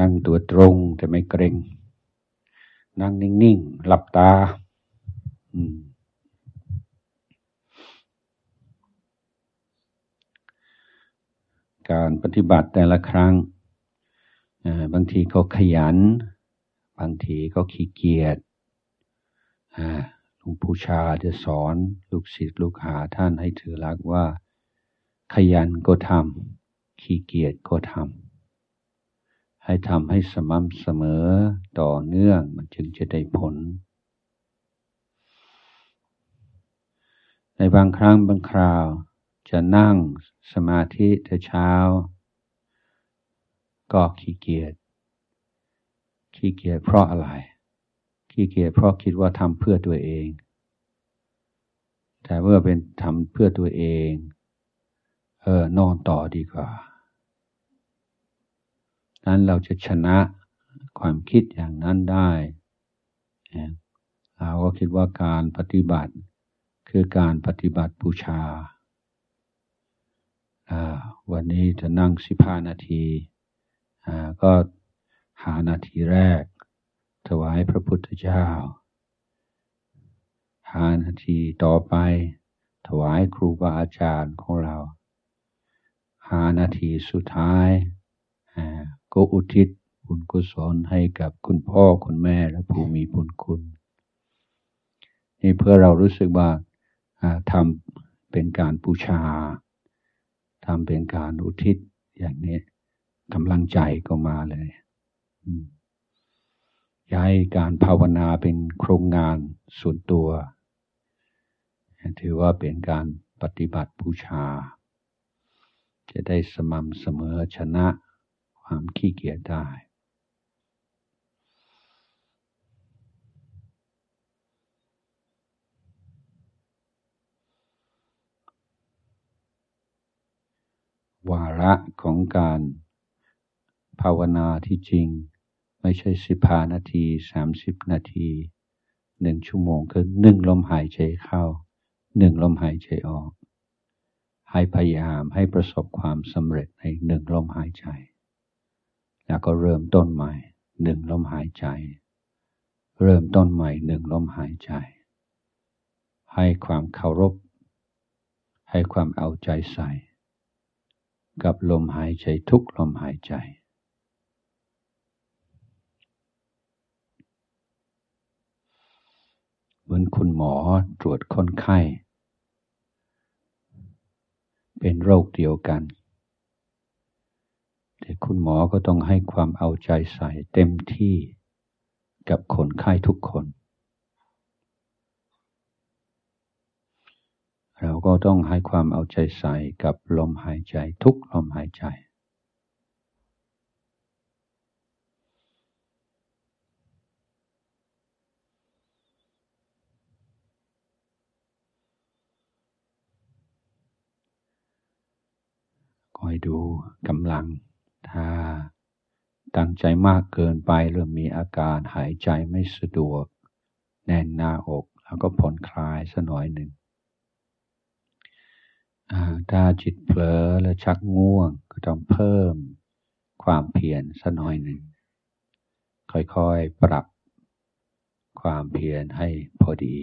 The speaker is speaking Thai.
นั่งตัวตรงแต่ไม่เกร็งนั่งนิ่งๆหลับตาการปฏิบัติแต่ละครั้งบางทีก็ขยันบางทีก็ขี้เกียจหลวงปู่ชาจะสอนลูกศิษย์ลูกหาท่านให้ถือหลักว่าขยันก็ทำขี้เกียจก็ทำให้ทำให้สม่ำเสมอต่อเนื่องมันจึงจะได้ผลในบางครั้งบางคราวจะนั่งสมาธิแต่เช้าก็ขี้เกียจเพราะอะไรขี้เกียจเพราะคิดว่าทำเพื่อตัวเองแต่เมื่อเป็นทำเพื่อตัวเองนอนต่อดีกว่านั้นเราจะชนะความคิดอย่างนั้นได้เราก็คิดว่าการปฏิบัติคือการปฏิบัติบูชาวันนี้จะนั่ง15นาทีก็หานาทีแรกถวายพระพุทธเจ้าหานาทีต่อไปถวายครูบาอาจารย์ของเราหานาทีสุดท้ายก็อุทิศบุญกุศลให้กับคุณพ่อคุณแม่และผู้มีบุญคุณนี่เพื่อเรารู้สึกว่าทำเป็นการบูชาทำเป็นการอุทิศอย่างนี้กำลังใจก็มาเลยย้ายการภาวนาเป็นโครงงานส่วนตัวถือว่าเป็นการปฏิบัติบูชาจะได้สม่ำเสมอชนะความขี้เกียจได้วาระของการภาวนาที่จริงไม่ใช่15นาที30นาที1ชั่วโมงคือ1ลมหายใจเข้า1ลมหายใจออกให้พยายามให้ประสบความสำเร็จใน1ลมหายใจแล้วก็เริ่มต้นใหม่1ลมหายใจเริ่มต้นใหม่1ลมหายใจให้ความเคารพให้ความเอาใจใส่กับลมหายใจทุกลมหายใจเหมือนคุณหมอตรวจคนไข้เป็นโรคเดียวกันแต่คุณหมอก็ต้องให้ความเอาใจใส่เต็มที่กับคนไข้ทุกคนเราก็ต้องให้ความเอาใจใส่กับลมหายใจทุกลมหายใจคอยดูกำลังถ้าตั้งใจมากเกินไปเริ่มมีอาการหายใจไม่สะดวกแน่นหน้าอกแล้วก็ผ่อนคลายสักหน่อยหนึ่งถ้าจิตเผลอและชักง่วงก็ต้องเพิ่มความเพียรสักหน่อยหนึ่งค่อยๆปรับความเพียรให้พอดี